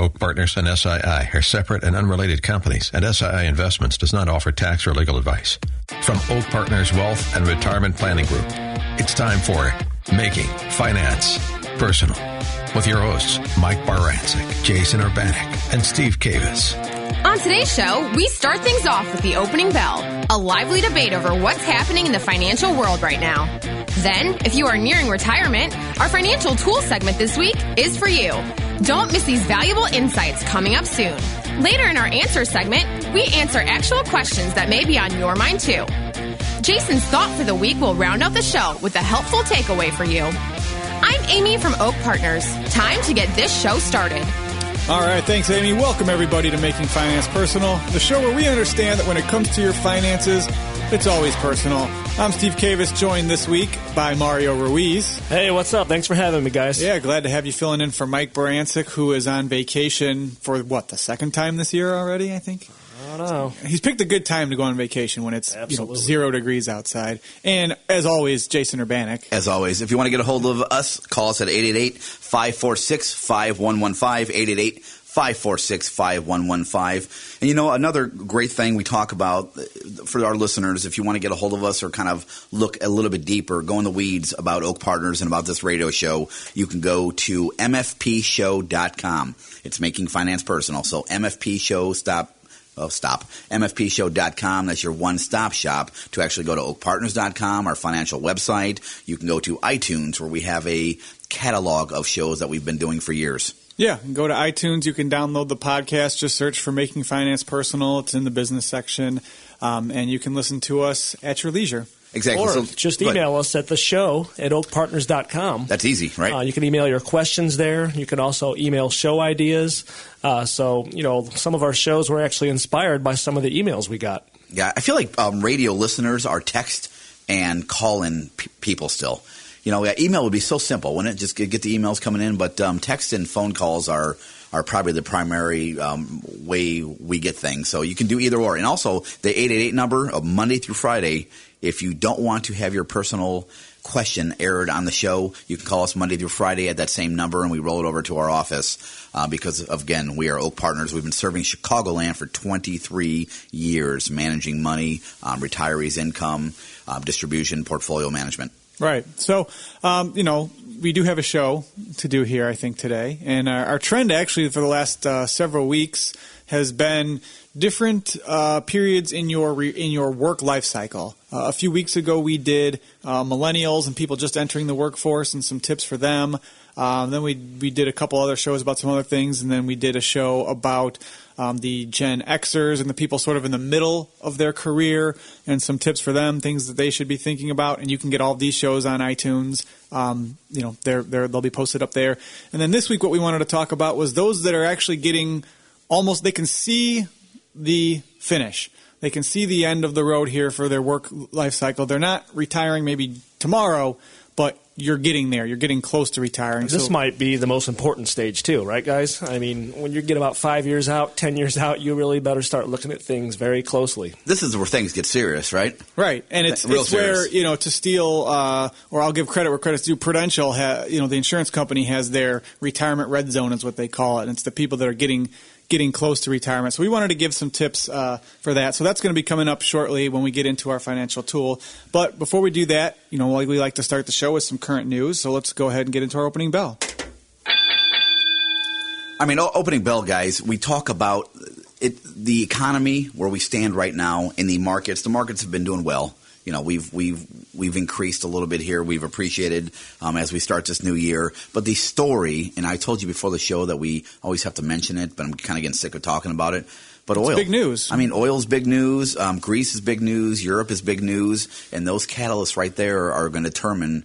Oak Partners and SII are separate and unrelated companies, and SII Investments does not offer tax or legal advice. From Oak Partners Wealth and Retirement Planning Group, it's time for Making Finance Personal with your hosts, Mike Barancic, Jason Urbanik, and Steve Cavis. On today's show, we start things off with the opening bell, a lively debate over what's happening in the financial world right now. Then, if you are nearing retirement, our financial tool segment this week is for you. Don't miss these valuable insights coming up soon. Later in our answer segment, we answer actual questions that may be on your mind too. Jason's thought for the week will round out the show with a helpful takeaway for you. I'm Amy from Oak Partners. Time to get this show started. All right. Thanks, Amy. Welcome, everybody, to Making Finance Personal, the show where we understand that when it comes to your finances, it's always personal. I'm Steve Cavis, joined this week by Mario Ruiz. Hey, what's up? Thanks for having me, guys. Yeah, glad to have you filling in for Mike Barancic, who is on vacation for, the second time this year already, I think? I don't know. He's picked a good time to go on vacation when it's 0 degrees outside. And as always, Jason Urbanik. As always, if you want to get a hold of us, call us at 888-546-5115, 888-546-5115. And, another great thing we talk about for our listeners, if you want to get a hold of us or kind of look a little bit deeper, go in the weeds about Oak Partners and about this radio show, you can go to MFPShow.com. It's Making Finance Personal. So MFPShow.com. That's your one-stop shop to actually go to oakpartners.com, our financial website. You can go to iTunes, where we have a catalog of shows that we've been doing for years. Yeah, go to iTunes. You can download the podcast. Just search for Making Finance Personal. It's in the business section, and you can listen to us at your leisure. Exactly. Or just email us at the show at oakpartners.com. That's easy, right? You can email your questions there. You can also email show ideas. Some of our shows were actually inspired by some of the emails we got. Yeah, I feel like radio listeners are text and call-in people still. Email would be so simple, wouldn't it? Just get the emails coming in. But text and phone calls are probably the primary way we get things. So you can do either or. And also the 888 number of Monday through Friday. If you don't want to have your personal question aired on the show, you can call us Monday through Friday at that same number, and we roll it over to our office because, again, we are Oak Partners. We've been serving Chicagoland for 23 years, managing money, retirees' income, distribution, portfolio management. Right. So, we do have a show to do here, I think, today. And our trend actually for the last several weeks has been different periods in your work life cycle. A few weeks ago, we did millennials and people just entering the workforce and some tips for them. Then we did a couple other shows about some other things, and then we did a show about the Gen Xers and the people sort of in the middle of their career and some tips for them, things that they should be thinking about. And you can get all of these shows on iTunes. They'll be posted up there. And then this week, what we wanted to talk about was those that are actually getting almost – they can see the finish. They can see the end of the road here for their work life cycle. They're not retiring maybe tomorrow, but you're getting there. You're getting close to retiring. This might be the most important stage too, right, guys? I mean, when you get about 5 years out, 10 years out, you really better start looking at things very closely. This is where things get serious, right? Right. And it's where, to steal or I'll give credit where credit's due, Prudential, the insurance company has their retirement red zone is what they call it, and it's the people that are getting close to retirement. So we wanted to give some tips for that. So that's going to be coming up shortly when we get into our financial tool. But before we do that, we like to start the show with some current news. So let's go ahead and get into our opening bell. I mean, opening bell, guys, we talk about it, the economy, where we stand right now in the markets. The markets have been doing well. We've increased a little bit here. We've appreciated as we start this new year. But the story, and I told you before the show that we always have to mention it, but I'm kind of getting sick of talking about it. But oil. It's big news. I mean, oil's big news. Greece is big news. Europe is big news. And those catalysts right there are going to determine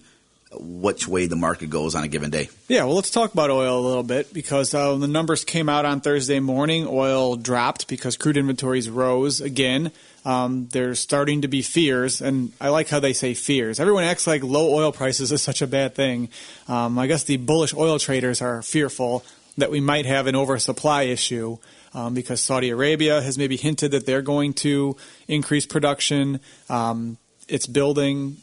which way the market goes on a given day. Yeah, well, let's talk about oil a little bit because the numbers came out on Thursday morning. Oil dropped because crude inventories rose again. There's starting to be fears, and I like how they say fears. Everyone acts like low oil prices is such a bad thing. I guess the bullish oil traders are fearful that we might have an oversupply issue because Saudi Arabia has maybe hinted that they're going to increase production. It's building.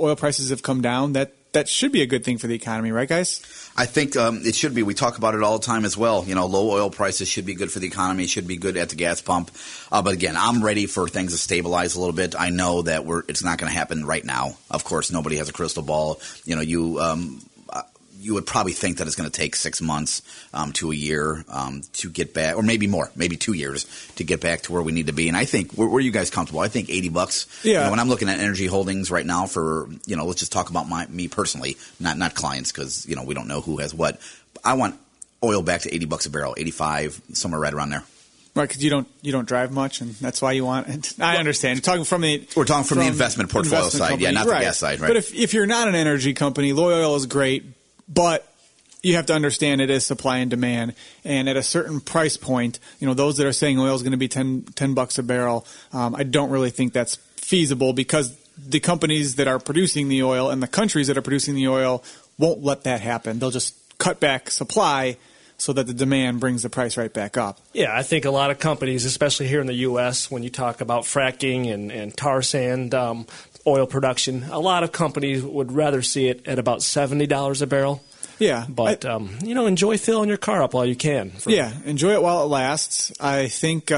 Oil prices have come down. That that should be a good thing for the economy, right, guys? I think it should be. We talk about it all the time as well. You know, low oil prices should be good for the economy. It should be good at the gas pump. But again, I'm ready for things to stabilize a little bit. I know that it's not going to happen right now. Of course, nobody has a crystal ball. You know, you would probably think that it's going to take 6 months to a year to get back, or maybe more, maybe 2 years to get back to where we need to be. And I think, where are you guys comfortable? I think $80. Yeah. You know, when I'm looking at energy holdings right now for, let's just talk about me personally, not clients, because, we don't know who has what. I want oil back to $80 a barrel, 85, somewhere right around there. Right, because you don't drive much, and that's why you want it. I understand. We're talking from the investment portfolio investment side, company. Not the gas side, right? But if you're not an energy company, low oil is great. But you have to understand it is supply and demand. And at a certain price point, those that are saying oil is going to be $10 a barrel, I don't really think that's feasible because the companies that are producing the oil and the countries that are producing the oil won't let that happen. They'll just cut back supply so that the demand brings the price right back up. Yeah, I think a lot of companies, especially here in the U.S., when you talk about fracking and tar sand oil production, a lot of companies would rather see it at about $70 a barrel. Yeah. But, enjoy filling your car up while you can. Enjoy it while it lasts. I think,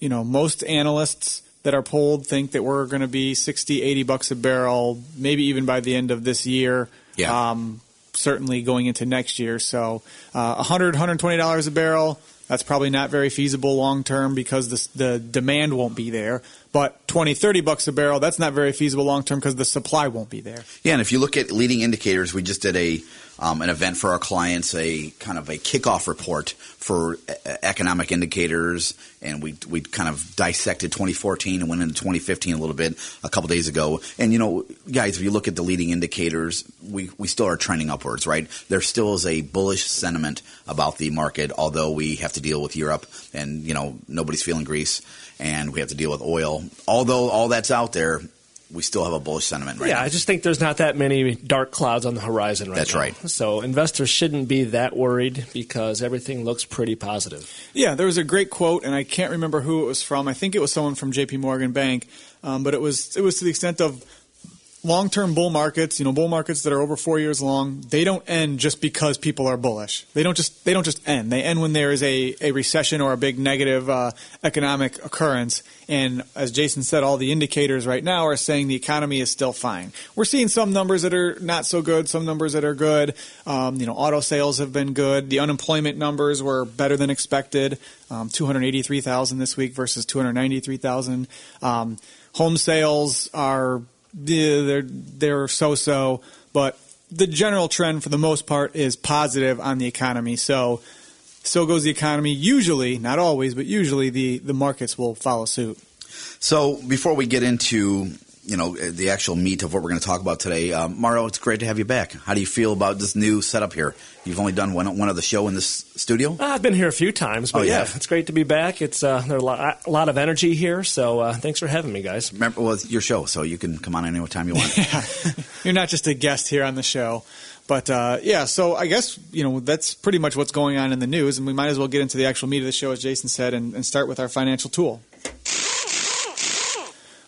most analysts that are polled think that we're going to be $60, $80 a barrel, maybe even by the end of this year. Yeah. Certainly going into next year. So $100, $120 a barrel, that's probably not very feasible long term because the demand won't be there. But $20, $30 a barrel, that's not very feasible long term because the supply won't be there. Yeah, and if you look at leading indicators, we just did an event for our clients, a kind of a kickoff report for economic indicators, and we kind of dissected 2014 and went into 2015 a little bit a couple days ago. And guys, if you look at the leading indicators, we still are trending upwards, right? There still is a bullish sentiment about the market, although we have to deal with Europe, and nobody's feeling Greece, and we have to deal with oil. Although all that's out there, we still have a bullish sentiment right now. Yeah, I just think there's not that many dark clouds on the horizon right now. That's right. So investors shouldn't be that worried because everything looks pretty positive. Yeah, there was a great quote, and I can't remember who it was from. I think it was someone from JP Morgan Bank, but it was to the extent of long-term bull markets, bull markets that are over 4 years long, they don't end just because people are bullish. They don't just end. They end when there is a recession or a big negative economic occurrence. And as Jason said, all the indicators right now are saying the economy is still fine. We're seeing some numbers that are not so good, some numbers that are good. Auto sales have been good. The unemployment numbers were better than expected, 283,000 this week versus 293,000. Home sales are they're so-so, but the general trend for the most part is positive on the economy. So goes the economy. Usually, not always, but usually the markets will follow suit. So before we get into the actual meat of what we're going to talk about today, Mario, it's great to have you back. How do you feel about this new setup here? You've only done one of the show in this studio? I've been here a few times, but yeah, it's great to be back. It's there's a lot of energy here, so thanks for having me, guys. Remember, well, it's your show, so you can come on any time you want. Yeah. You're not just a guest here on the show. But, so I guess, that's pretty much what's going on in the news, and we might as well get into the actual meat of the show, as Jason said, and start with our financial tool.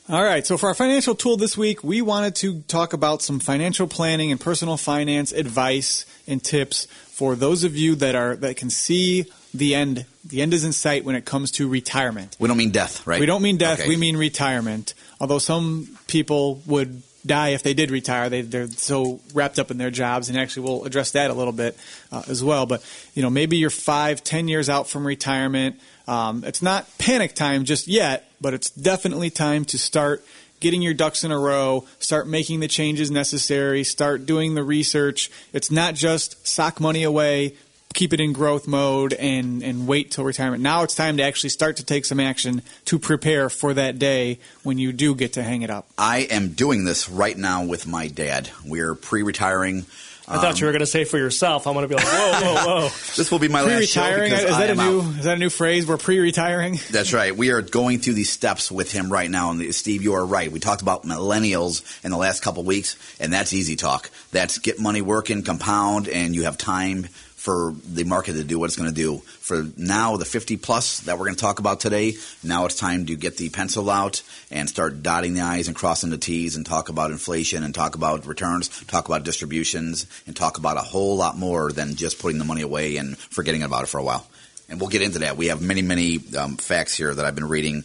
All right, so for our financial tool this week, we wanted to talk about some financial planning and personal finance advice and tips for those of you that can see the end. The end is in sight when it comes to retirement. We don't mean death, right? We don't mean death. Okay. We mean retirement. Although some people would die if they did retire. They're so wrapped up in their jobs, and actually we'll address that a little bit as well. But, maybe you're 5, 10 years out from retirement. It's not panic time just yet, but it's definitely time to start getting your ducks in a row, start making the changes necessary, start doing the research. It's not just sock money away, keep it in growth mode, and wait till retirement. Now it's time to actually start to take some action to prepare for that day when you do get to hang it up. I am doing this right now with my dad. We're pre-retiring. I thought you were going to say for yourself. I'm going to be like, whoa. This will be my last show. Pre-retiring? Is that a new phrase? We're pre-retiring? That's right. We are going through these steps with him right now. And Steve, you are right. We talked about millennials in the last couple of weeks, and that's easy talk. That's get money working, compound, and you have time for the market to do what it's going to do. For now, the 50-plus that we're going to talk about today, now it's time to get the pencil out and start dotting the I's and crossing the T's and talk about inflation and talk about returns, talk about distributions, and talk about a whole lot more than just putting the money away and forgetting about it for a while. And we'll get into that. We have many, many facts here that I've been reading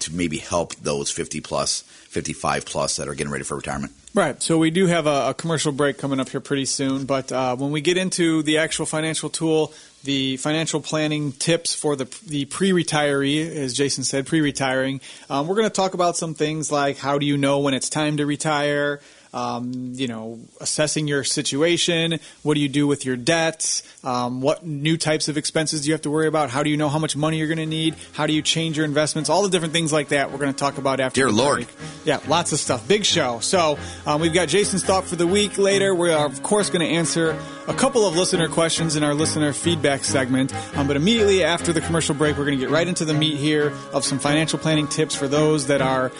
to maybe help those 50-plus, 55-plus that are getting ready for retirement. Right. So we do have a commercial break coming up here pretty soon. But when we get into the actual financial tool, the financial planning tips for the pre-retiree, as Jason said, pre-retiring, we're going to talk about some things like how do you know when it's time to retire, assessing your situation, what do you do with your debts, what new types of expenses do you have to worry about, how do you know how much money you're going to need, how do you change your investments, all the different things like that we're going to talk about after. Dear Lord. Break. Yeah, lots of stuff. Big show. So we've got Jason's thought for the week later. We are, of course, going to answer a couple of listener questions in our listener feedback segment. But immediately after the commercial break, we're going to get right into the meat here of some financial planning tips for those that are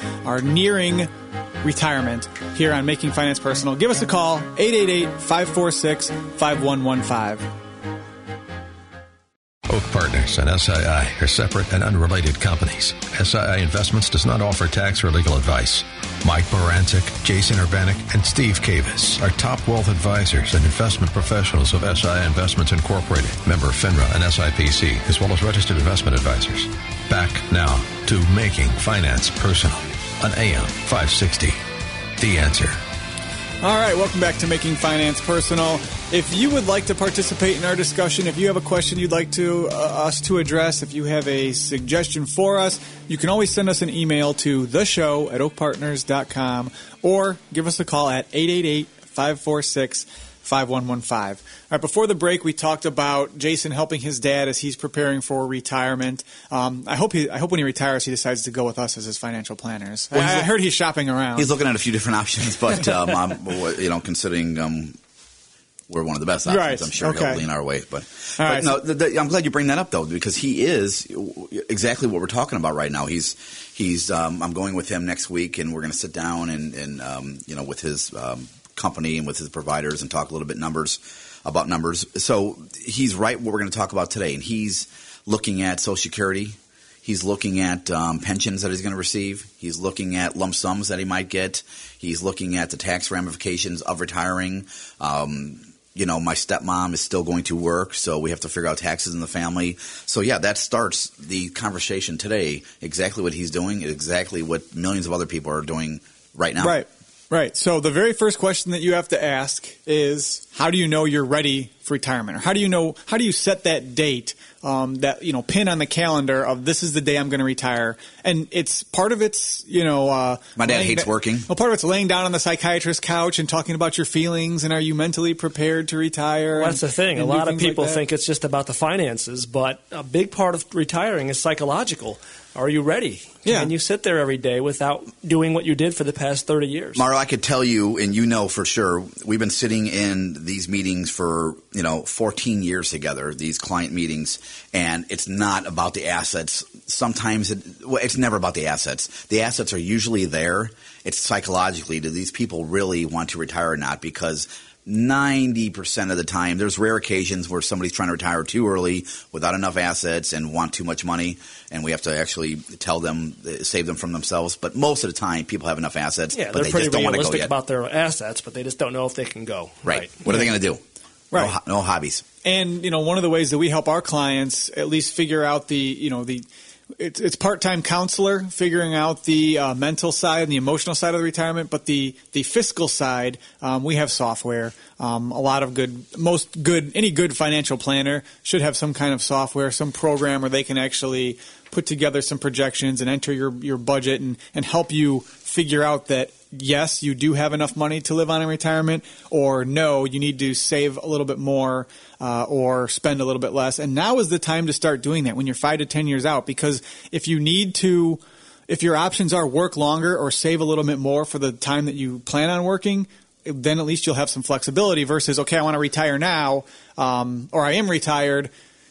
nearing retirement here on Making Finance Personal. Give us a call, 888-546-5115. Oak Partners and SII are separate and unrelated companies. SII Investments does not offer tax or legal advice. Mike Barancic, Jason Urbanik, and Steve Cavis are top wealth advisors and investment professionals of SII Investments Incorporated, member of FINRA and SIPC, as well as registered investment advisors. Back now to Making Finance Personal on AM560. The Answer. All right, welcome back to Making Finance Personal. If you would like to participate in our discussion, if you have a question you'd like to us to address, if you have a suggestion for us, you can always send us an email to theshow@oakpartners.com or give us a call at 888-546-5115. All right, before the break, we talked about Jason helping his dad as he's preparing for retirement. I hope when he retires, he decides to go with us as his financial planners. Well, I heard he's shopping around. He's looking at a few different options, but considering we're one of the best options, right. I'm sure he'll lean our way. But no, I'm glad you bring that up though, because he is exactly what we're talking about right now. He's I'm going with him next week, and we're going to sit down and with his company and with his providers and talk a little bit about numbers. So he's right what we're going to talk about today. And he's looking at Social Security. He's looking at pensions that he's going to receive. He's looking at lump sums that he might get. He's looking at the tax ramifications of retiring. My stepmom is still going to work, so we have to figure out taxes in the family. So, yeah, that starts the conversation today. Exactly what he's doing is exactly what millions of other people are doing right now. Right. So the very first question that you have to ask is, how do you know you're ready for retirement? Or how do you set that date, pin on the calendar of this is the day I'm going to retire? And it's part of it's, my dad hates working. Well, part of it's laying down on the psychiatrist's couch and talking about your feelings and are you mentally prepared to retire? Well, that's the thing. A lot of people think it's just about the finances, but a big part of retiring is psychological. Are you ready? Yeah. And you sit there every day without doing what you did for the past 30 years. Mario, I could tell you, and you know for sure, we've been sitting in these meetings for, 14 years together, these client meetings, and it's not about the assets. Sometimes it's never about the assets. The assets are usually there. It's psychologically, do these people really want to retire or not? Because 90% of the time, there's rare occasions where somebody's trying to retire too early without enough assets and want too much money, and we have to actually tell them, save them from themselves. But most of the time, people have enough assets, but they just don't want to go yet. Yeah, they're pretty realistic about their assets, but they just don't know if they can go. Right. What are they going to do? Right. No hobbies. And, one of the ways that we help our clients at least figure out it's part-time counselor figuring out the mental side and the emotional side of the retirement, but the fiscal side, we have software. Any good financial planner should have some kind of software, some program where they can actually put together some projections and enter your budget and help you figure out that yes, you do have enough money to live on in retirement, or no, you need to save a little bit more or spend a little bit less. And now is the time to start doing that when you're 5 to 10 years out, because if your options are work longer or save a little bit more for the time that you plan on working, then at least you'll have some flexibility versus, okay, I want to retire now or I am retired.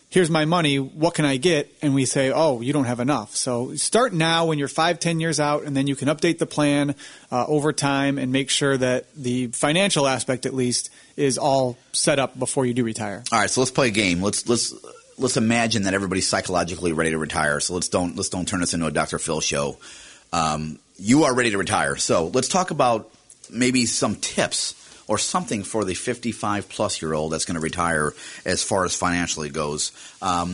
Here's my money. What can I get? And we say, oh, you don't have enough. So start now when you're 5, 10 years out, and then you can update the plan over time and make sure that the financial aspect at least is all set up before you do retire. All right, so let's play a game. Let's imagine that everybody's psychologically ready to retire. So let's don't turn this into a Dr. Phil show. You are ready to retire. So let's talk about maybe some tips or something for the 55-plus-year-old that's going to retire as far as financially goes.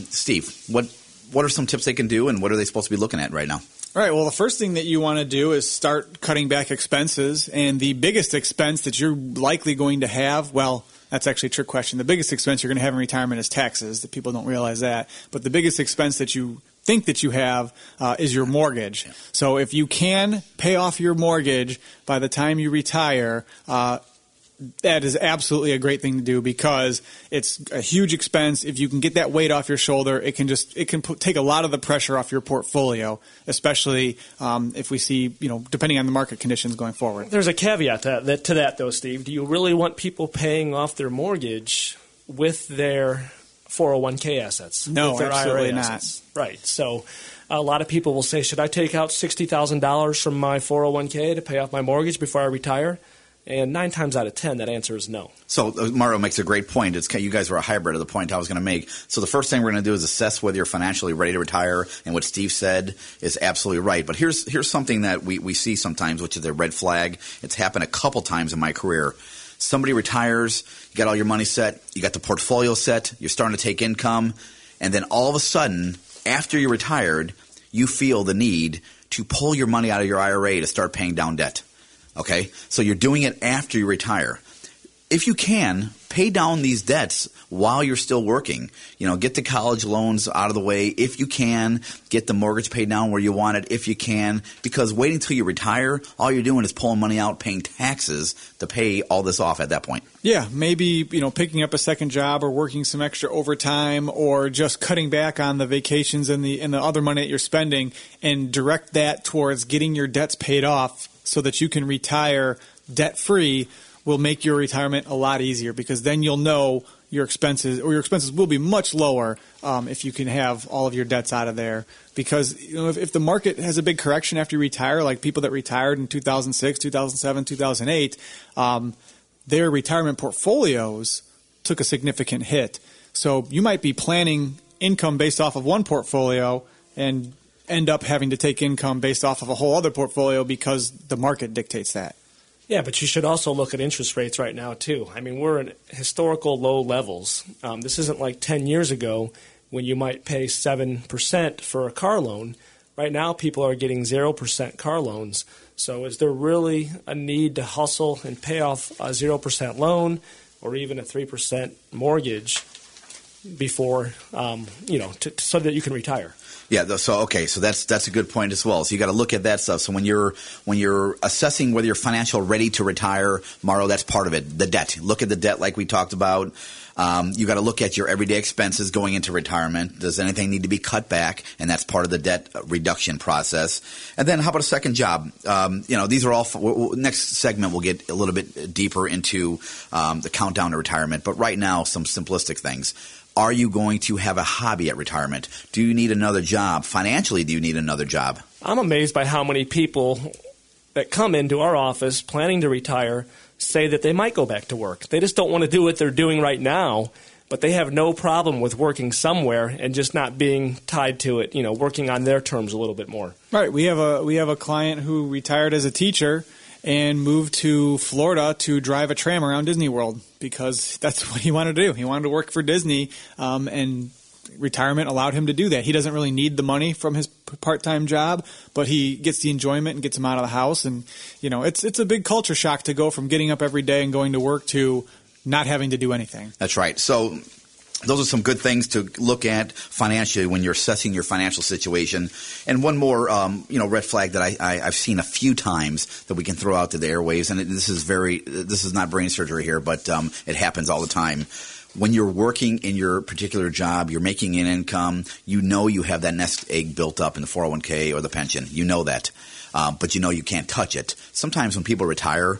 Steve, what are some tips they can do, and what are they supposed to be looking at right now? All right. Well, the first thing that you want to do is start cutting back expenses. And the biggest expense that you're likely going to have, well, that's actually a trick question. The biggest expense you're going to have in retirement is taxes. That people don't realize that. But the biggest expense that you think that you have is your mortgage. Yeah. So if you can pay off your mortgage by the time you retire, that is absolutely a great thing to do, because it's a huge expense. If you can get that weight off your shoulder, it can take a lot of the pressure off your portfolio, especially if we see, depending on the market conditions going forward. There's a caveat to that though, Steve. Do you really want people paying off their mortgage with their 401k assets? No, absolutely not. Right. So a lot of people will say, should I take out $60,000 from my 401k to pay off my mortgage before I retire? And 9 times out of 10, that answer is no. So Mario makes a great point. You guys were a hybrid of the point I was going to make. So the first thing we're going to do is assess whether you're financially ready to retire, and what Steve said is absolutely right. But here's something that we see sometimes, which is a red flag. It's happened a couple times in my career. Somebody retires, you got all your money set, you got the portfolio set, you're starting to take income, and then all of a sudden, after you're retired, you feel the need to pull your money out of your IRA to start paying down debt. Okay, so you're doing it after you retire. If you can, pay down these debts while you're still working. Get the college loans out of the way if you can. Get the mortgage paid down where you want it if you can. Because waiting until you retire, all you're doing is pulling money out, paying taxes to pay all this off at that point. Yeah, maybe picking up a second job or working some extra overtime, or just cutting back on the vacations and the other money that you're spending, and direct that towards getting your debts paid off, so that you can retire debt-free, will make your retirement a lot easier, because then you'll know your expenses will be much lower if you can have all of your debts out of there. Because if the market has a big correction after you retire, like people that retired in 2006, 2007, 2008, their retirement portfolios took a significant hit. So you might be planning income based off of one portfolio and end up having to take income based off of a whole other portfolio because the market dictates that. Yeah, but you should also look at interest rates right now too. I mean, we're at historical low levels. This isn't like 10 years ago when you might pay 7% for a car loan. Right now, people are getting 0% car loans. So is there really a need to hustle and pay off a 0% loan or even a 3% mortgage before, so that you can retire? Yeah. So that's a good point as well. So you got to look at that stuff. So when you're assessing whether you're financially ready to retire, Mario, that's part of it. The debt. Look at the debt, like we talked about. You got to look at your everyday expenses going into retirement. Does anything need to be cut back? And that's part of the debt reduction process. And then how about a second job? These are all next segment. We'll get a little bit deeper into the countdown to retirement. But right now, some simplistic things. Are you going to have a hobby at retirement? Do you need another job? Financially, do you need another job? I'm amazed by how many people that come into our office planning to retire say that they might go back to work. They just don't want to do what they're doing right now, but they have no problem with working somewhere and just not being tied to it, working on their terms a little bit more. Right. We have a client who retired as a teacher and moved to Florida to drive a tram around Disney World, because that's what he wanted to do. He wanted to work for Disney, and retirement allowed him to do that. He doesn't really need the money from his part-time job, but he gets the enjoyment and gets him out of the house. And, it's a big culture shock to go from getting up every day and going to work to not having to do anything. That's right. So those are some good things to look at financially when you're assessing your financial situation. And one more, red flag that I've seen a few times that we can throw out to the airwaves. And this is not brain surgery here, but it happens all the time. When you're working in your particular job, you're making an income, you have that nest egg built up in the 401k or the pension. You know that, but you can't touch it. Sometimes when people retire,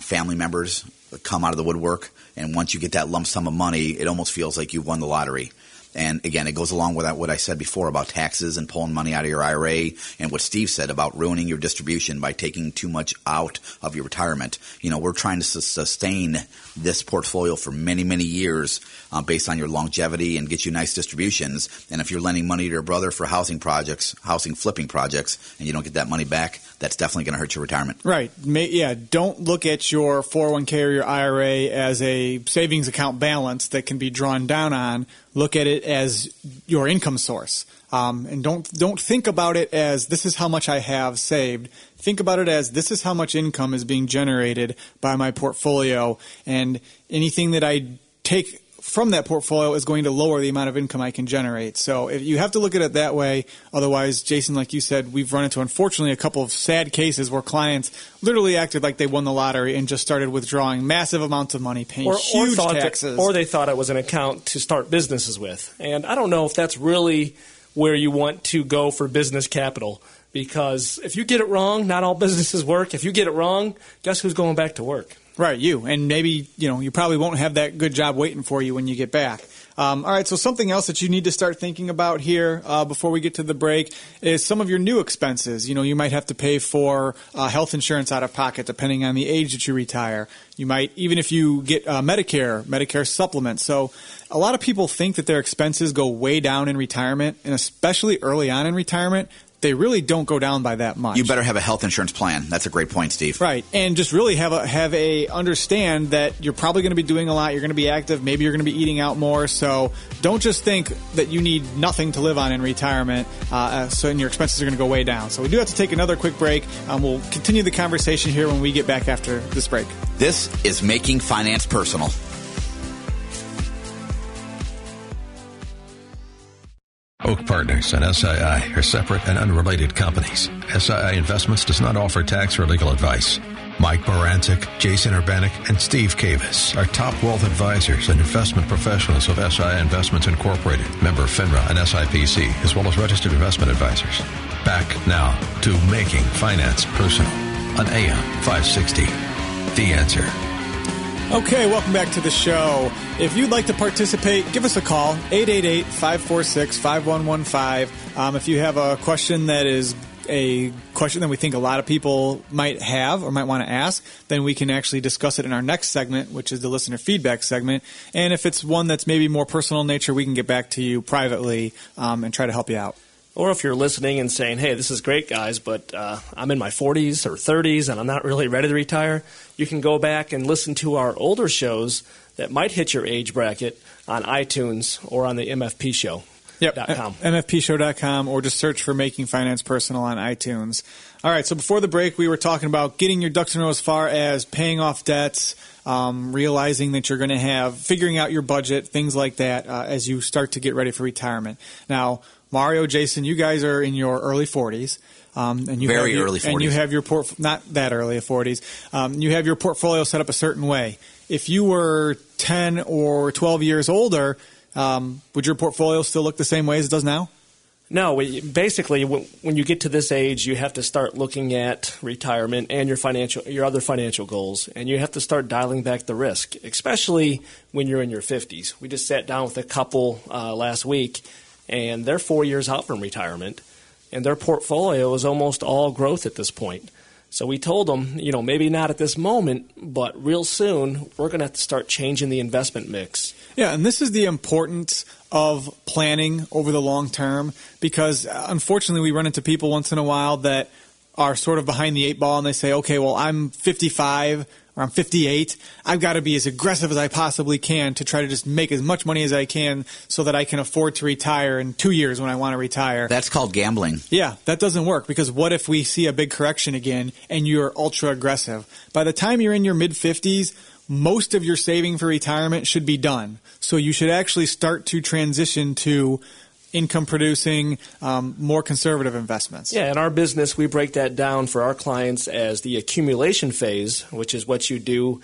family members come out of the woodwork, and once you get that lump sum of money, it almost feels like you won the lottery. And again, it goes along with what I said before about taxes and pulling money out of your IRA, and what Steve said about ruining your distribution by taking too much out of your retirement. You know, we're trying to sustain this portfolio for many, many years based on your longevity and get you nice distributions. And if you're lending money to your brother for housing flipping projects, and you don't get that money back, that's definitely going to hurt your retirement. Right. Yeah. Don't look at your 401k or your IRA as a savings account balance that can be drawn down on. Look at it as your income source, and don't think about it as this is how much I have saved. Think about it as this is how much income is being generated by my portfolio, and anything that I take from that portfolio is going to lower the amount of income I can generate. So if you have to look at it that way. Otherwise, Jason, like you said, we've run into, unfortunately, a couple of sad cases where clients literally acted like they won the lottery and just started withdrawing massive amounts of money, paying huge taxes. Or they thought it was an account to start businesses with. And I don't know if that's really where you want to go for business capital, because if you get it wrong, not all businesses work. If you get it wrong, guess who's going back to work? Right, you. And maybe, you know, you probably won't have that good job waiting for you when you get back. All right, so something else that you need to start thinking about here before we get to the break is some of your new expenses. You know, you might have to pay for health insurance out of pocket depending on the age that you retire. You might, even if you get Medicare supplements. So a lot of people think that their expenses go way down in retirement, and especially early on in retirement, they really don't go down by that much. You better have a health insurance plan. That's a great point, Steve. Right. And just really have a understand that you're probably going to be doing a lot. You're going to be active. Maybe you're going to be eating out more. So don't just think that you need nothing to live on in retirement. And your expenses are going to go way down. So we do have to take another quick break. We'll continue the conversation here when we get back after this break. This is Making Finance Personal. Oak Partners and SII are separate and unrelated companies. SII Investments does not offer tax or legal advice. Mike Barancic, Jason Urbanik, and Steve Cavis are top wealth advisors and investment professionals of SII Investments Incorporated, member FINRA and SIPC, as well as registered investment advisors. Back now to Making Finance Personal on AM560. The Answer. Okay, welcome back to the show. If you'd like to participate, give us a call, 888-546-5115. If you have a question that is a question that we think a lot of people might have or might want to ask, then we can actually discuss it in our next segment, which is the listener feedback segment. And if it's one that's maybe more personal in nature, we can get back to you privately and try to help you out. Or if you're listening and saying, hey, this is great, guys, but I'm in my 40s or 30s and I'm not really ready to retire, you can go back and listen to our older shows that might hit your age bracket on iTunes or on the MFPShow.com. Yep, MFPShow.com, or just search for Making Finance Personal on iTunes. All right, so before the break, we were talking about getting your ducks in a row as far as paying off debts, realizing that you're going to have, figuring out your budget, things like that as you start to get ready for retirement. Now, Mario, Jason, you guys are in your early 40s. Early 40s. And you have your portfolio, not that early 40s. You have your portfolio set up a certain way. If you were 10 or 12 years older, would your portfolio still look the same way as it does now? No. Basically, when you get to this age, you have to start looking at retirement and your other financial goals, and you have to start dialing back the risk, especially when you're in your 50s. We just sat down with a couple last week, and they're 4 years out from retirement, and their portfolio is almost all growth at this point. So we told them, you know, maybe not at this moment, but real soon we're going to have to start changing the investment mix. Yeah, and this is the importance of planning over the long term, because unfortunately we run into people once in a while that are sort of behind the eight ball, and they say, okay, well, I'm 55 or I'm 58, I've got to be as aggressive as I possibly can to try to just make as much money as I can so that I can afford to retire in 2 years when I want to retire. That's called gambling. Yeah, that doesn't work, because what if we see a big correction again and you're ultra aggressive? By the time you're in your mid-50s, most of your saving for retirement should be done. So you should actually start to transition to income-producing, more conservative investments. Yeah, in our business, we break that down for our clients as the accumulation phase, which is what you do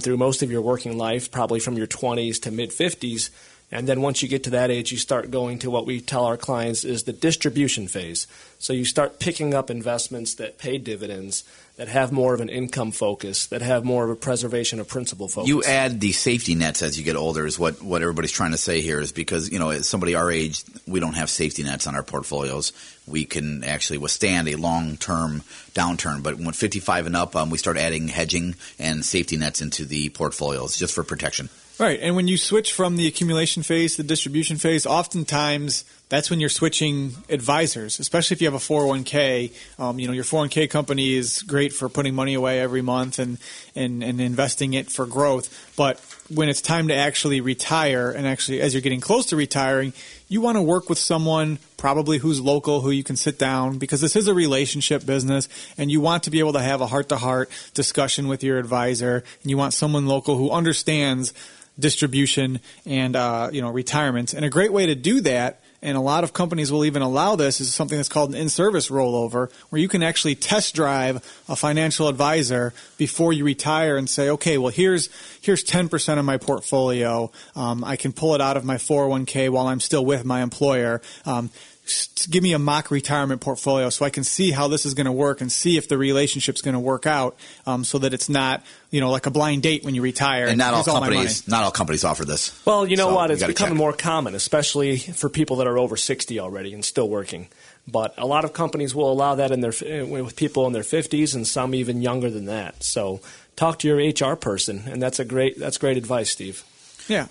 through most of your working life, probably from your 20s to mid-50s. And then once you get to that age, you start going to what we tell our clients is the distribution phase. So you start picking up investments that pay dividends, that have more of an income focus, that have more of a preservation of principal focus. You add the safety nets as you get older is what everybody's trying to say here, is because, you know, as somebody our age, we don't have safety nets on our portfolios. We can actually withstand a long-term downturn. But when 55 and up, we start adding hedging and safety nets into the portfolios just for protection. Right, and when you switch from the accumulation phase to the distribution phase, oftentimes that's when you're switching advisors, especially if you have a 401k. You know, your 401k company is great for putting money away every month and investing it for growth. But when it's time to actually retire, and actually as you're getting close to retiring, you want to work with someone probably who's local, who you can sit down, because this is a relationship business and you want to be able to have a heart-to-heart discussion with your advisor, and you want someone local who understands distribution and retirement. And a great way to do that, and a lot of companies will even allow this, is something that's called an in-service rollover, where you can actually test drive a financial advisor before you retire and say, okay, well, here's 10% of my portfolio. I can pull it out of my 401k while I'm still with my employer. Give me a mock retirement portfolio so I can see how this is going to work and see if the relationship's going to work out, so that it's not, you know, like a blind date when you retire. And not all companies offer this. Well, you know what? It's becoming more common, especially for people that are over 60 already and still working. But a lot of companies will allow that in their with people in their 50s and some even younger than that. So talk to your HR person, and that's great advice, Steve. Yeah.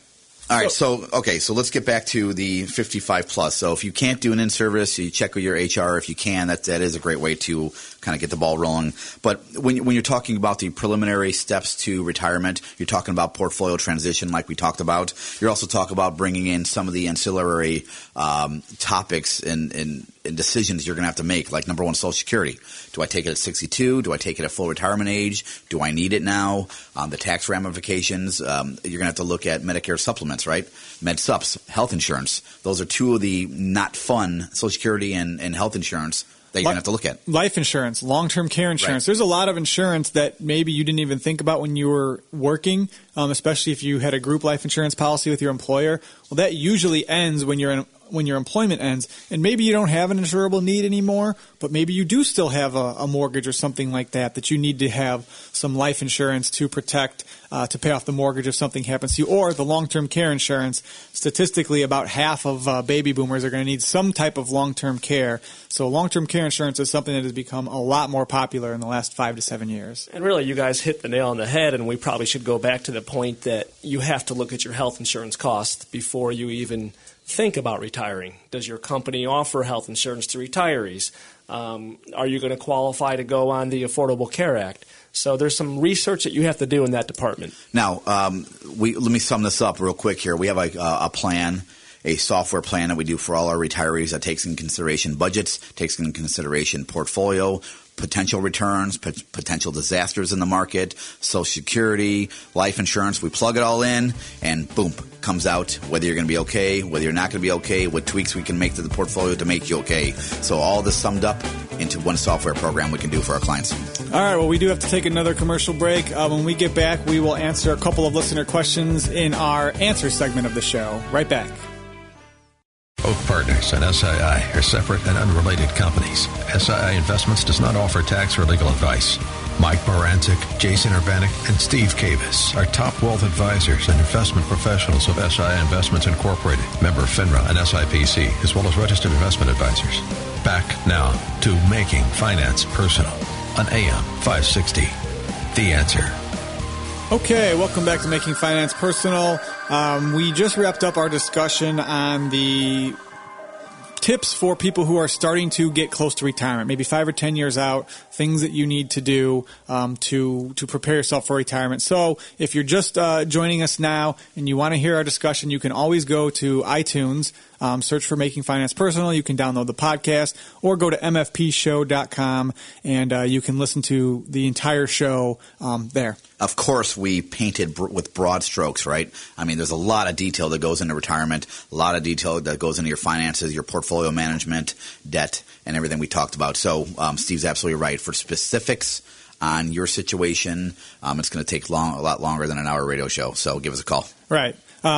All right, so let's get back to the 55 plus. So if you can't do an in-service, you check with your HR. If you can, that is a great way to kind of get the ball rolling. But when you're talking about the preliminary steps to retirement, you're talking about portfolio transition like we talked about. You're also talking about bringing in some of the ancillary topics and decisions you're going to have to make, like number one, Social Security. Do I take it at 62? Do I take it at full retirement age? Do I need it now? The tax ramifications. You're going to have to look at Medicare supplements. Right? Med subs, health insurance. Those are two of the not fun, Social Security and health insurance, that you're going to have to look at. Life insurance, long-term care insurance. Right. There's a lot of insurance that maybe you didn't even think about when you were working, especially if you had a group life insurance policy with your employer. Well, that usually ends when your employment ends. And maybe you don't have an insurable need anymore, but maybe you do still have a mortgage or something like that you need to have some life insurance to protect, to pay off the mortgage if something happens to you, or the long-term care insurance. Statistically, about half of baby boomers are going to need some type of long-term care. So long-term care insurance is something that has become a lot more popular in the last 5 to 7 years. And really, you guys hit the nail on the head, and we probably should go back to the point that you have to look at your health insurance costs before you even think about retiring. Does your company offer health insurance to retirees? Are you going to qualify to go on the Affordable Care Act? So there's some research that you have to do in that department. Now, let me sum this up real quick here. We have a plan, a software plan that we do for all our retirees that takes in consideration budgets, takes in consideration portfolio, potential returns, potential disasters in the market, Social Security, life insurance. We plug it all in, and boom, comes out whether you're going to be okay, whether you're not going to be okay, what tweaks we can make to the portfolio to make you okay. So all this summed up into one software program we can do for our clients. All right, well, we do have to take another commercial break. When we get back, we will answer a couple of listener questions in our answer segment of the show. Right back. Oak Partners and SII are separate and unrelated companies. SII Investments does not offer tax or legal advice. Mike Barancic, Jason Urbanik, and Steve Cavis are top wealth advisors and investment professionals of SII Investments Incorporated, member FINRA and SIPC, as well as registered investment advisors. Back now to Making Finance Personal on AM560. The Answer. Okay, welcome back to Making Finance Personal. We just wrapped up our discussion on the tips for people who are starting to get close to retirement, maybe 5 or 10 years out, things that you need to do to prepare yourself for retirement. So if you're just joining us now and you want to hear our discussion, you can always go to iTunes, search for Making Finance Personal. You can download the podcast or go to MFPShow.com, and you can listen to the entire show there. Of course, we painted with broad strokes, right? I mean, there's a lot of detail that goes into retirement, a lot of detail that goes into your finances, your portfolio management, debt, and everything we talked about. So Steve's absolutely right. For specifics on your situation, it's going to take a lot longer than an hour radio show. So give us a call. Right.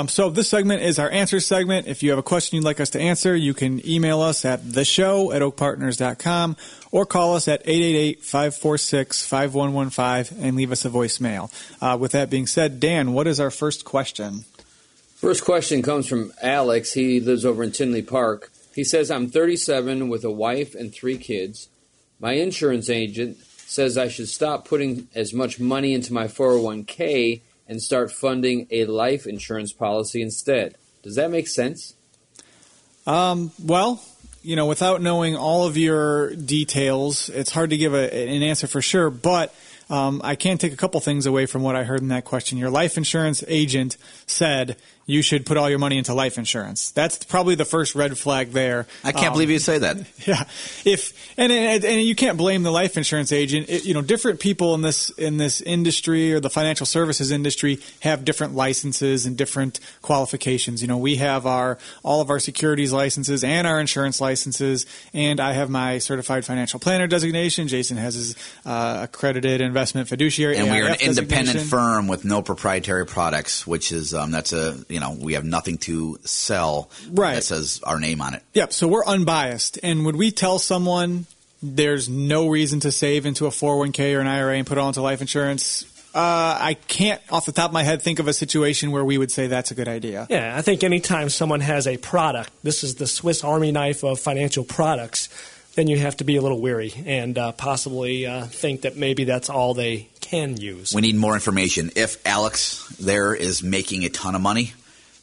So this segment is our answer segment. If you have a question you'd like us to answer, you can email us at theshow@oakpartners.com or call us at 888-546-5115 and leave us a voicemail. With that being said, Dan, what is our first question? First question comes from Alex. He lives over in Tinley Park. He says, I'm 37 with a wife and 3 kids. My insurance agent says I should stop putting as much money into my 401k and start funding a life insurance policy instead. Does that make sense? Well, you know, without knowing all of your details, it's hard to give an answer for sure, but I can take a couple things away from what I heard in that question. Your life insurance agent said you should put all your money into life insurance. That's probably the first red flag there. I can't believe you say that. Yeah. And you can't blame the life insurance agent. It, you know, different people in this industry or the financial services industry have different licenses and different qualifications. You know, we have all of our securities licenses and our insurance licenses, and I have my certified financial planner designation. Jason has his accredited investment fiduciary. And we are an independent firm with no proprietary products, which is that's a – you know, we have nothing to sell that says our name on it. Yep. So we're unbiased. And when we tell someone there's no reason to save into a 401k or an IRA and put it all into life insurance, I can't off the top of my head think of a situation where we would say that's a good idea. Yeah. I think anytime someone has a product, this is the Swiss Army knife of financial products, then you have to be a little weary and possibly think that maybe that's all they can use. We need more information. If Alex there is making a ton of money,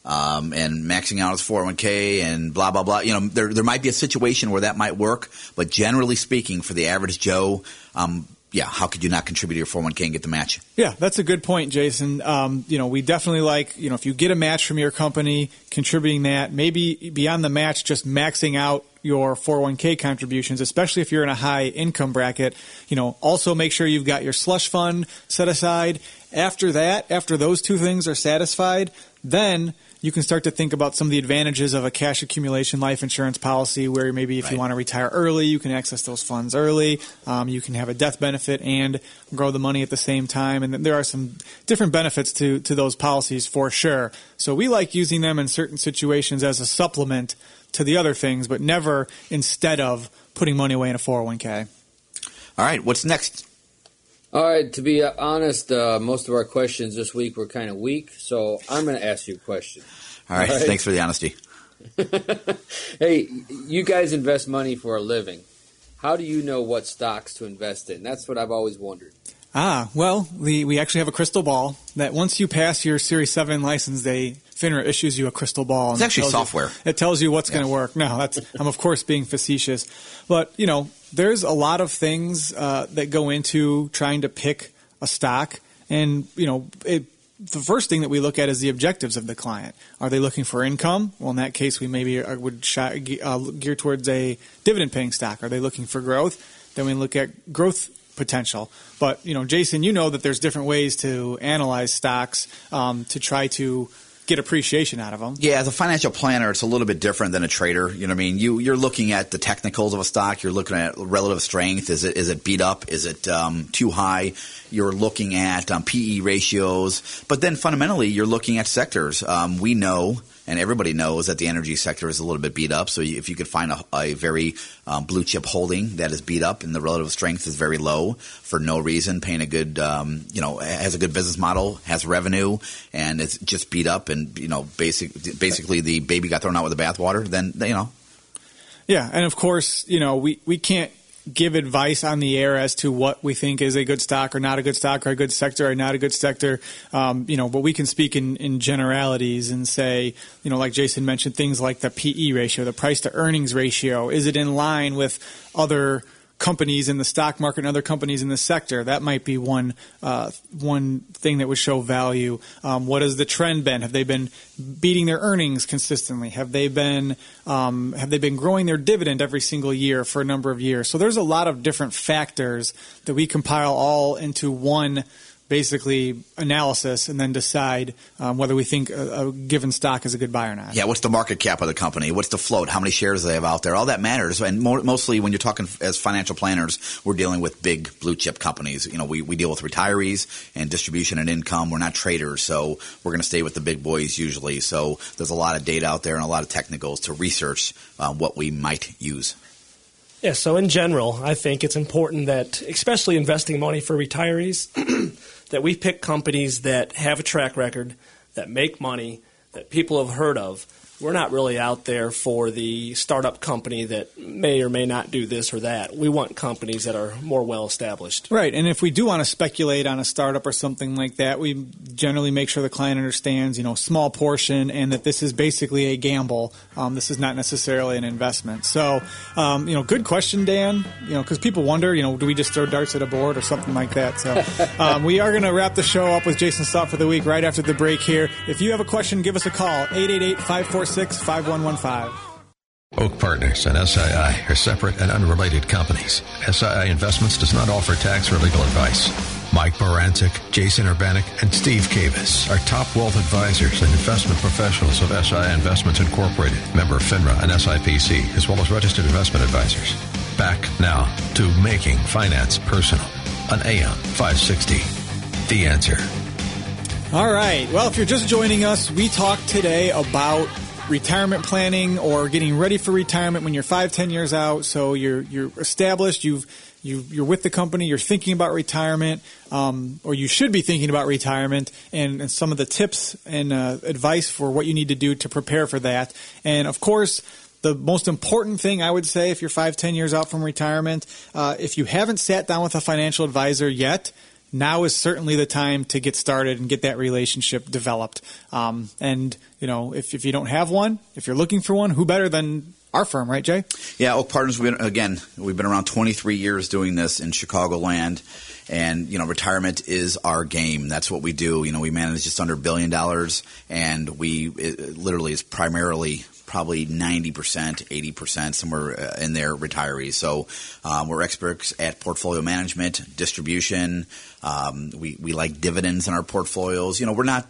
and maxing out his 401k and blah, blah, blah. You know, there might be a situation where that might work, but generally speaking, for the average Joe, how could you not contribute to your 401k and get the match? Yeah, that's a good point, Jason. You know, we definitely if you get a match from your company, contributing that, maybe beyond the match, just maxing out your 401k contributions, especially if you're in a high income bracket. You know, also make sure you've got your slush fund set aside. After that, after those two things are satisfied, then you can start to think about some of the advantages of a cash accumulation life insurance policy where maybe if you want to retire early, you can access those funds early. You can have a death benefit and grow the money at the same time. And there are some different benefits to those policies for sure. So we like using them in certain situations as a supplement to the other things, but never instead of putting money away in a 401k. All right. What's next? All right, to be honest, most of our questions this week were kind of weak, so I'm going to ask you a question. All right, thanks for the honesty. Hey, you guys invest money for a living. How do you know what stocks to invest in? That's what I've always wondered. Well, we actually have a crystal ball that once you pass your Series 7 license, FINRA issues you a crystal ball. It's actually software. It tells you what's going to work. No, I'm of course being facetious. But, you know, there's a lot of things that go into trying to pick a stock. And, you know, the first thing that we look at is the objectives of the client. Are they looking for income? Well, in that case, we maybe would gear towards a dividend-paying stock. Are they looking for growth? Then we look at growth potential. But, you know, Jason, you know that there's different ways to analyze stocks to try to get appreciation out of them. Yeah, as a financial planner, it's a little bit different than a trader. You know what I mean? You're looking at the technicals of a stock. You're looking at relative strength. Is it beat up? Is it too high? You're looking at PE ratios. But then fundamentally, you're looking at sectors. We know, and everybody knows, that the energy sector is a little bit beat up. So if you could find a very blue chip holding that is beat up and the relative strength is very low for no reason, paying a good, has a good business model, has revenue, and it's just beat up, and you know, basically the baby got thrown out with the bathwater. Then you know. Yeah, and of course, you know, we can't give advice on the air as to what we think is a good stock or not a good stock or a good sector or not a good sector. But we can speak in generalities and say, you know, like Jason mentioned, things like the PE ratio, the price to earnings ratio. Is it in line with other companies in the stock market and other companies in the sector? That might be one thing that would show value. What has the trend been? Have they been beating their earnings consistently? Have they been growing their dividend every single year for a number of years? So there's a lot of different factors that we compile all into one basically analysis and then decide whether we think a given stock is a good buy or not. Yeah, what's the market cap of the company? What's the float? How many shares they have out there? All that matters. And mostly when you're talking as financial planners, we're dealing with big blue chip companies. You know, we deal with retirees and distribution and income. We're not traders, so we're going to stay with the big boys usually. So there's a lot of data out there and a lot of technicals to research what we might use. Yeah, so in general, I think it's important that, especially investing money for retirees, that we pick companies that have a track record, that make money, that people have heard of. We're not really out there for the startup company that may or may not do this or that. We want companies that are more well-established. Right, and if we do want to speculate on a startup or something like that, we generally make sure the client understands, you know, small portion and that this is basically a gamble. This is not necessarily an investment. So, you know, good question, Dan, you know, because people wonder, you know, do we just throw darts at a board or something like that? So we are going to wrap the show up with Jason's Thought for the Week right after the break here. If you have a question, give us a call, 888-546-5115. Oak Partners and SII are separate and unrelated companies. SII Investments does not offer tax or legal advice. Mike Barancic, Jason Urbanik, and Steve Cavis are top wealth advisors and investment professionals of SII Investments Incorporated, member of FINRA and SIPC, as well as registered investment advisors. Back now to Making Finance Personal on AM560. The Answer. All right. Well, if you're just joining us, we talked today about retirement planning or getting ready for retirement when you're 5-10 years out. So you're established, you're with the company, you're thinking about retirement, or you should be thinking about retirement, and some of the tips and advice for what you need to do to prepare for that. And of course, the most important thing I would say if you're 5-10 years out from retirement, if you haven't sat down with a financial advisor yet, now is certainly the time to get started and get that relationship developed. And, you know, if you don't have one, if you're looking for one, who better than our firm, right, Jay? Yeah, Oak Partners, we've been around 23 years doing this in Chicagoland. And, you know, retirement is our game. That's what we do. You know, we manage just under $1 billion, and it literally is primarily probably 90%, 80%, somewhere in there, retirees. So we're experts at portfolio management, distribution. We like dividends in our portfolios. You know, we're not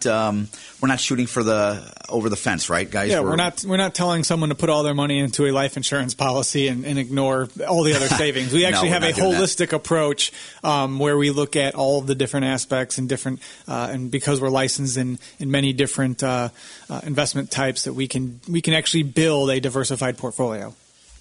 shooting for the over the fence, right, guys? Yeah, we're not telling someone to put all their money into a life insurance policy and ignore all the other savings. We actually have a holistic approach where we look at all of the different aspects and different and because we're licensed in many different investment types, that we can actually build a diversified portfolio.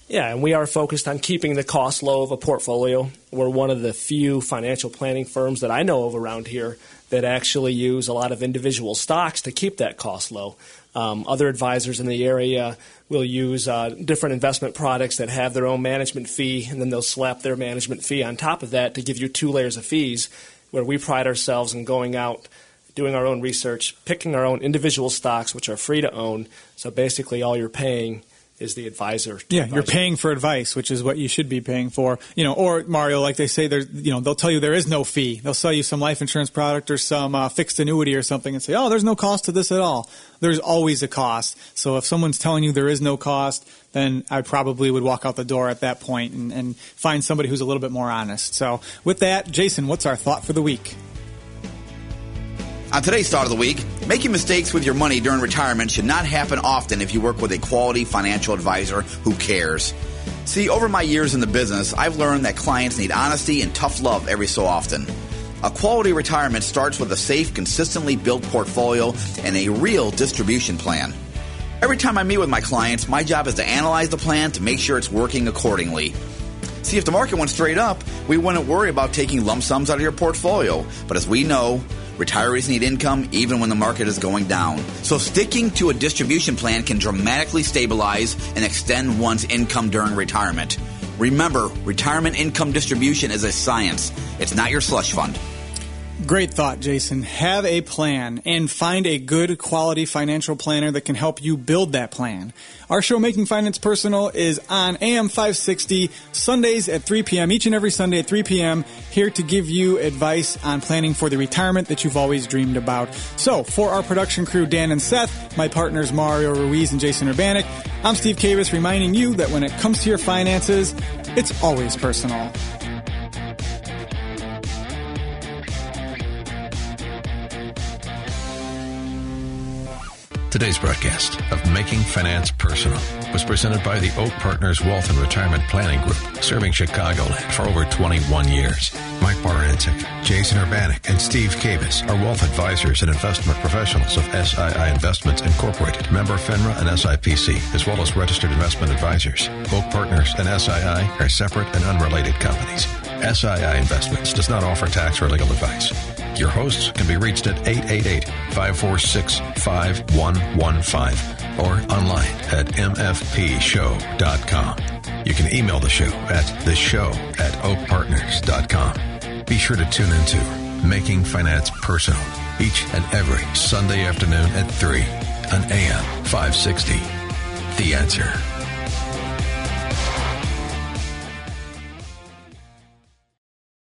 Yeah, and we are focused on keeping the cost low of a portfolio. We're one of the few financial planning firms that I know of around here that actually use a lot of individual stocks to keep that cost low. Other advisors in the area will use different investment products that have their own management fee, and then they'll slap their management fee on top of that to give you two layers of fees, where we pride ourselves in going out, doing our own research, picking our own individual stocks, which are free to own. So basically all you're paying is the advisor. Yeah, you're paying for advice, which is what you should be paying for. You know, or Mario, like they say, you know, they'll tell you there is no fee. They'll sell you some life insurance product or some fixed annuity or something and say, oh, there's no cost to this at all. There's always a cost. So if someone's telling you there is no cost, then I probably would walk out the door at that point and find somebody who's a little bit more honest. So with that, Jason, what's our thought for the week? On today's Thought of the Week, making mistakes with your money during retirement should not happen often if you work with a quality financial advisor who cares. See, over my years in the business, I've learned that clients need honesty and tough love every so often. A quality retirement starts with a safe, consistently built portfolio and a real distribution plan. Every time I meet with my clients, my job is to analyze the plan to make sure it's working accordingly. See, if the market went straight up, we wouldn't worry about taking lump sums out of your portfolio. But as we know, retirees need income even when the market is going down. So sticking to a distribution plan can dramatically stabilize and extend one's income during retirement. Remember, retirement income distribution is a science. It's not your slush fund. Great thought, Jason. Have a plan and find a good quality financial planner that can help you build that plan. Our show, Making Finance Personal, is on AM560, Sundays at 3 p.m., each and every Sunday at 3 p.m., here to give you advice on planning for the retirement that you've always dreamed about. So, for our production crew, Dan and Seth, my partners, Mario Ruiz and Jason Urbanik, I'm Steve Cavis, reminding you that when it comes to your finances, it's always personal. Today's broadcast of Making Finance Personal was presented by the Oak Partners Wealth and Retirement Planning Group, serving Chicagoland for over 21 years. Mike Barancic, Jason Urbanik, and Steve Cavis are wealth advisors and investment professionals of SII Investments Incorporated, member FINRA and SIPC, as well as registered investment advisors. Oak Partners and SII are separate and unrelated companies. SII Investments does not offer tax or legal advice. Your hosts can be reached at 888-546-5115 or online at MFPShow.com. You can email the show at theshow@oakpartners.com. Be sure to tune into Making Finance Personal each and every Sunday afternoon at 3 on AM 560. The Answer.